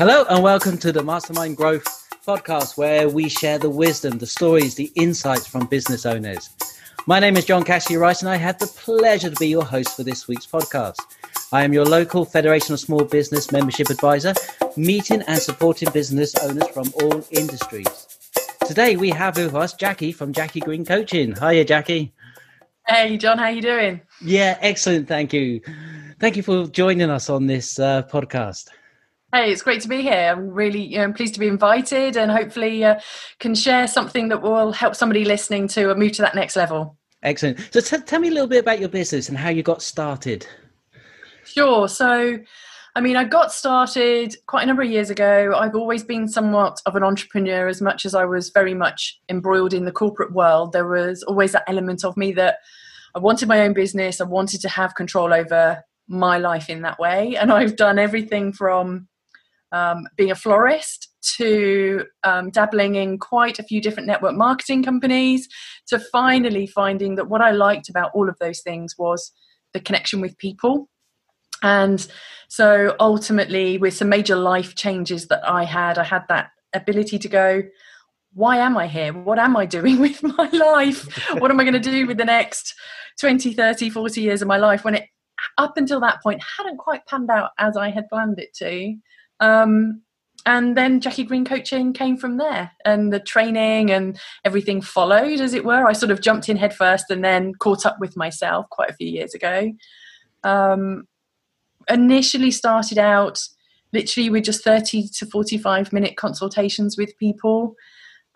Hello and welcome to the Mastermind Growth podcast, where we share the wisdom, the stories, the insights from business owners. My name is John Cassie-Rice and I have the pleasure to be your host for this week's podcast. I am your local Federation of Small Business membership advisor, meeting and supporting business owners from all industries. Today we have with us Jackie from Jackie Green Coaching. Hiya, Jackie. Hey, John. How you doing? Yeah, excellent. Thank you. Thank you for joining us on this podcast. Hey, it's great to be here. I'm really pleased to be invited and hopefully can share something that will help somebody listening to move to that next level. Excellent. So tell me a little bit about your business and how you got started. Sure. So, I got started quite a number of years ago. I've always been somewhat of an entrepreneur, as much as I was very much embroiled in the corporate world. There was always that element of me that I wanted my own business. I wanted to have control over my life in that way. And I've done everything from being a florist to dabbling in quite a few different network marketing companies, to finally finding that what I liked about all of those things was the connection with people. And so ultimately, with some major life changes that I had that ability to go, why am I here? What am I doing with my life? What am I going to do with the next 20, 30, 40 years of my life, when it up until that point hadn't quite panned out as I had planned it to. And then Jackie Green Coaching came from there, and the training and everything followed, as it were. I sort of jumped in head first and then caught up with myself quite a few years ago. Initially started out literally with just 30 to 45 minute consultations with people,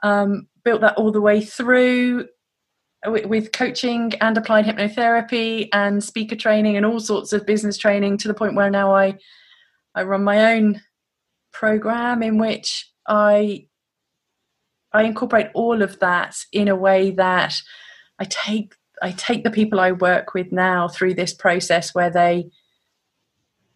built that all the way through with coaching and applied hypnotherapy and speaker training and all sorts of business training, to the point where now I run my own program in which I incorporate all of that in a way that I take the people I work with now through this process, where they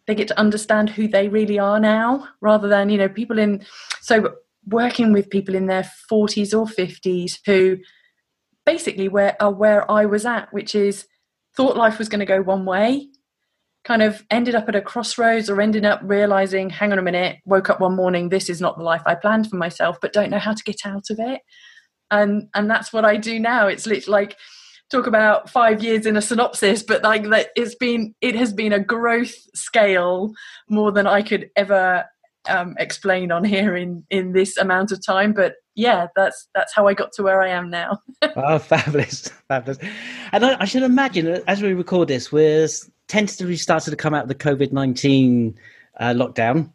get to understand who they really are now, rather than people in, so working with people in their 40s or 50s who basically where I was at, which is thought life was going to go one way, kind of ended up at a crossroads, or ended up realizing, hang on a minute, woke up one morning, this is not the life I planned for myself, but don't know how to get out of it. And that's what I do now. It's literally like, talk about 5 years in a synopsis, but like that, it has been a growth scale more than I could ever explain on here in this amount of time. But yeah, that's how I got to where I am now. Oh, fabulous. And I should imagine that as we record this, we're tentatively started to come out of the COVID-19 lockdown.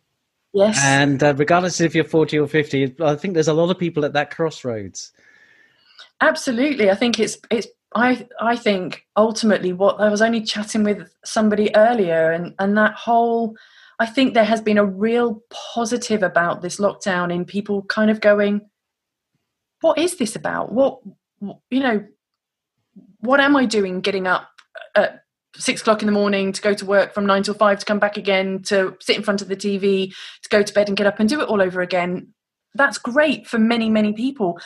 Yes. And regardless if you're 40 or 50, I think there's a lot of people at that crossroads. Absolutely. I think I think ultimately, what I was only chatting with somebody earlier, and that whole, I think there has been a real positive about this lockdown in people kind of going, what is this about? What am I doing getting up at 6 o'clock in the morning to go to work from 9 till 5, to come back again, to sit in front of the TV, to go to bed and get up and do it all over again? That's great for many, many people,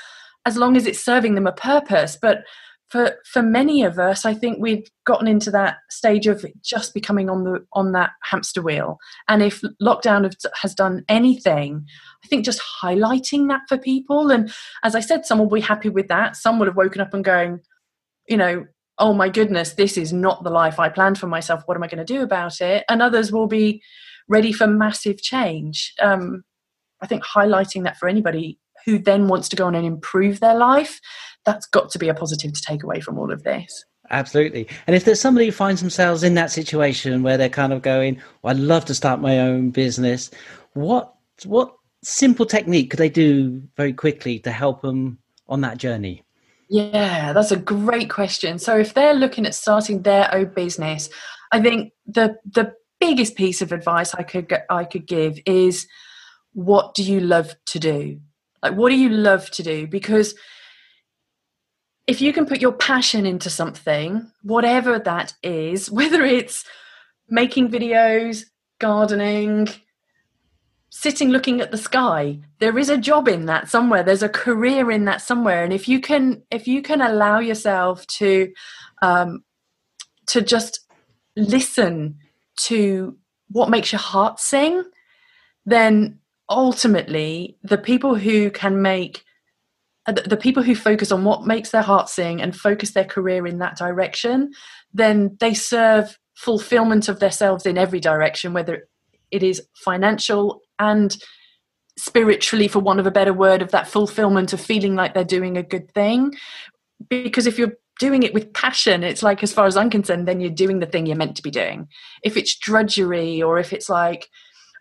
as long as it's serving them a purpose. But for many of us, I think we've gotten into that stage of just becoming on that hamster wheel. And if lockdown has done anything, I think just highlighting that for people. And as I said, some will be happy with that. Some would have woken up and going, oh my goodness, this is not the life I planned for myself. What am I going to do about it? And others will be ready for massive change. I think highlighting that for anybody who then wants to go on and improve their life, that's got to be a positive to take away from all of this. Absolutely. And if there's somebody who finds themselves in that situation where they're kind of going, well, I'd love to start my own business, what simple technique could they do very quickly to help them on that journey? Yeah, that's a great question. So if they're looking at starting their own business, I think the biggest piece of advice I could give is, what do you love to do? Like, what do you love to do? Because if you can put your passion into something, whatever that is, whether it's making videos, gardening, sitting looking at the sky, there is a job in that somewhere. There's a career in that somewhere. And if you can allow yourself to just listen to what makes your heart sing, then ultimately the people who can make, the people who focus on what makes their heart sing and focus their career in that direction, then they serve fulfillment of themselves in every direction, whether it is financial and spiritually, for want of a better word, of that fulfillment of feeling like they're doing a good thing. Because if you're doing it with passion, it's like, as far as I'm concerned, then you're doing the thing you're meant to be doing. If it's drudgery, or if it's like,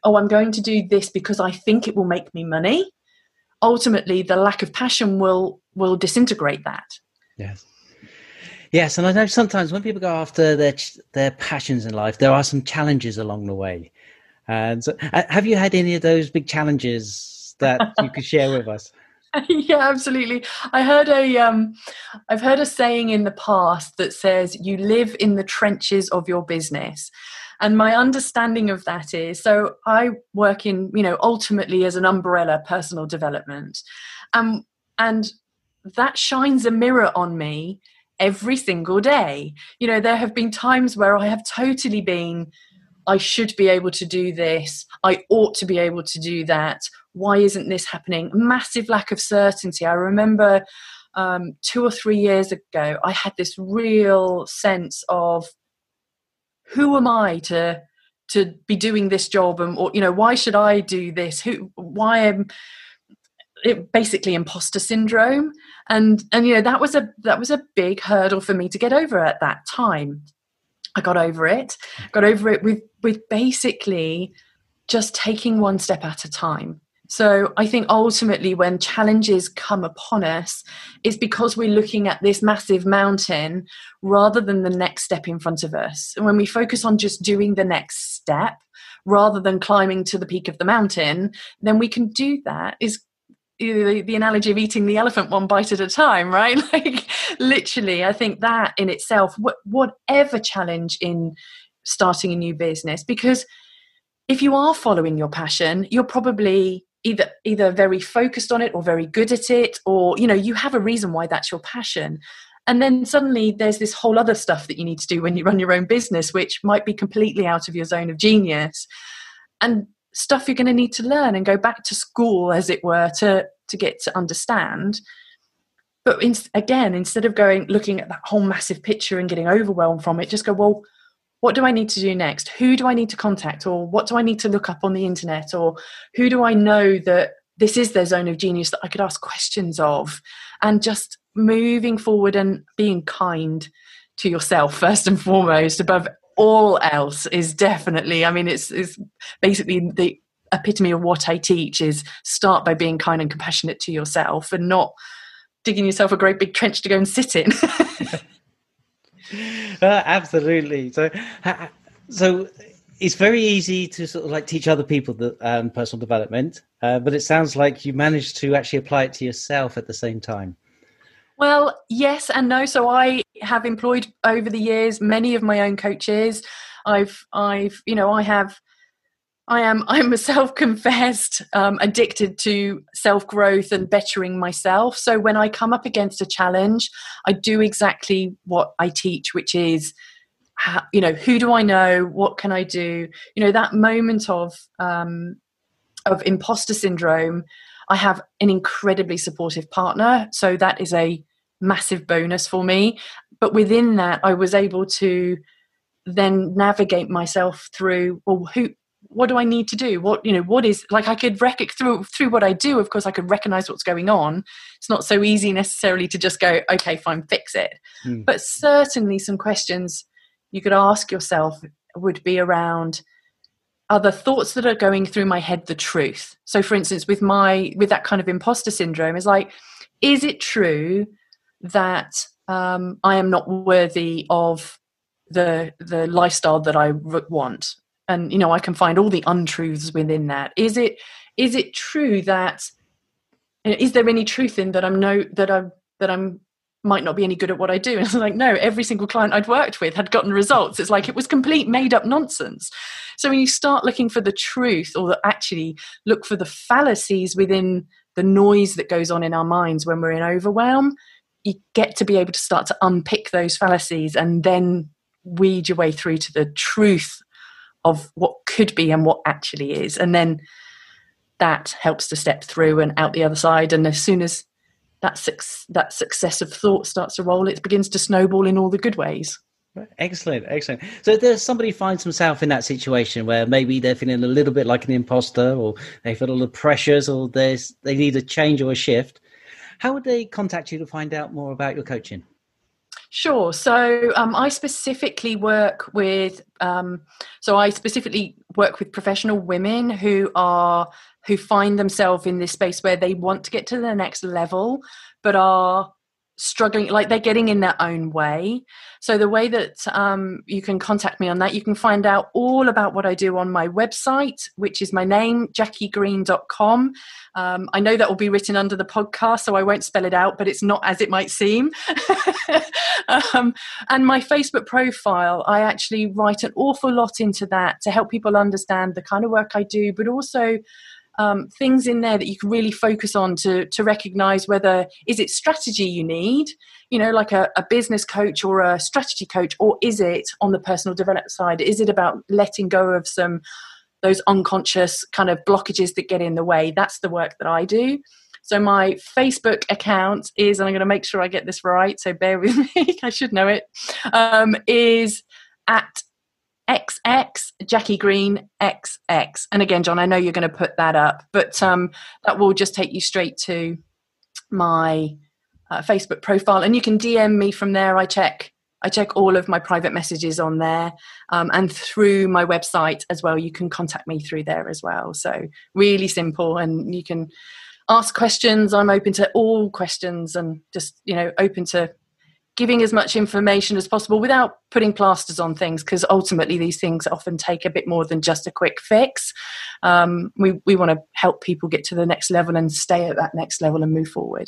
oh, I'm going to do this because I think it will make me money, ultimately the lack of passion will disintegrate that. Yes, and I know sometimes when people go after their passions in life, there are some challenges along the way. And so, have you had any of those big challenges that you could share with us? Yeah, absolutely. I heard I've heard a saying in the past that says you live in the trenches of your business. And my understanding of that is, so I work in, ultimately as an umbrella, personal development. And that shines a mirror on me every single day. There have been times where I have totally been, I should be able to do this. I ought to be able to do that. Why isn't this happening? Massive lack of certainty. I remember 2 or 3 years ago, I had this real sense of, who am I to be doing this job? And, or, why should I do this? Basically imposter syndrome. And that was a big hurdle for me to get over at that time. I got over it with basically just taking one step at a time. So I think ultimately when challenges come upon us, it's because we're looking at this massive mountain rather than the next step in front of us. And when we focus on just doing the next step rather than climbing to the peak of the mountain, then we can do that. Is the analogy of eating the elephant one bite at a time, right? Like literally, I think that in itself, whatever challenge in starting a new business, because if you are following your passion, you're probably either very focused on it or very good at it, or you have a reason why that's your passion. And then suddenly there's this whole other stuff that you need to do when you run your own business, which might be completely out of your zone of genius, and stuff you're going to need to learn and go back to school, as it were, to get to understand. But instead of looking at that whole massive picture and getting overwhelmed from it, just go, well, what do I need to do next? Who do I need to contact? Or what do I need to look up on the internet? Or who do I know that this is their zone of genius that I could ask questions of? And just moving forward and being kind to yourself, first and foremost, above all else, is definitely, it's basically the epitome of what I teach, is start by being kind and compassionate to yourself and not digging yourself a great big trench to go and sit in. Absolutely. So it's very easy to sort of like teach other people the personal development, but it sounds like you managed to actually apply it to yourself at the same time. Well, yes and no. So I have employed over the years many of my own coaches. I'm a self-confessed addicted to self-growth and bettering myself. So when I come up against a challenge, I do exactly what I teach, which is, who do I know? What can I do? That moment of imposter syndrome, I have an incredibly supportive partner. So that is a massive bonus for me. But within that, I was able to then navigate myself through, well, what do I need to do? I could through what I do, of course, I could recognize what's going on. It's not so easy necessarily to just go, okay, fine, fix it. But certainly some questions you could ask yourself would be around, are the thoughts that are going through my head the truth? So for instance, with that kind of imposter syndrome, is like, is it true that I am not worthy of the lifestyle that I want? And, I can find all the untruths within that. Is it true that, is there any truth in that I'm might not be any good at what I do? And it's like, no, every single client I'd worked with had gotten results. It's like, it was complete made up nonsense. So when you start looking for the truth, or actually look for the fallacies within the noise that goes on in our minds when we're in overwhelm, you get to be able to start to unpick those fallacies and then weed your way through to the truth of what could be and what actually is. And then that helps to step through and out the other side. And as soon as that successive thought starts to roll, it begins to snowball in all the good ways. Excellent, excellent. So if there's somebody finds themselves in that situation where maybe they're feeling a little bit like an imposter, or they feel a little pressures, or they need a change or a shift, how would they contact you to find out more about your coaching? Sure. So I specifically work with professional women who find themselves in this space where they want to get to the next level, but are struggling, like they're getting in their own way. So the way that you can contact me on that, you can find out all about what I do on my website, which is my name, JackieGreen.com. I know that will be written under the podcast, so I won't spell it out, but it's not as it might seem. And my Facebook profile, I actually write an awful lot into that to help people understand the kind of work I do, but also things in there that you can really focus on to recognize whether, is it strategy you need, you know, like a business coach or a strategy coach, or is it on the personal development side? Is it about letting go of those unconscious kind of blockages that get in the way? That's the work that I do. So my Facebook account is, and I'm going to make sure I get this right, so bear with me, I should know it, is at XX Jackie Green XX. And again, John, I know you're going to put that up, but that will just take you straight to my Facebook profile, and you can DM me from there. I check all of my private messages on there, and through my website as well. You can contact me through there as well. So really simple, and you can ask questions. I'm open to all questions, and just, you know, open to giving as much information as possible without putting plasters on things, because ultimately these things often take a bit more than just a quick fix. We want to help people get to the next level and stay at that next level and move forward.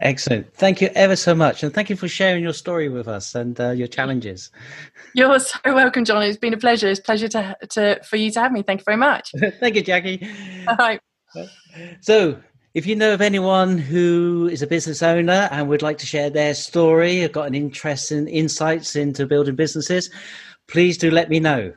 Excellent. Thank you ever so much. And thank you for sharing your story with us and your challenges. You're so welcome, John. It's been a pleasure. It's a pleasure for you to have me. Thank you very much. Thank you, Jackie. All right. So, if you know of anyone who is a business owner and would like to share their story or got an interest in insights into building businesses, please do let me know.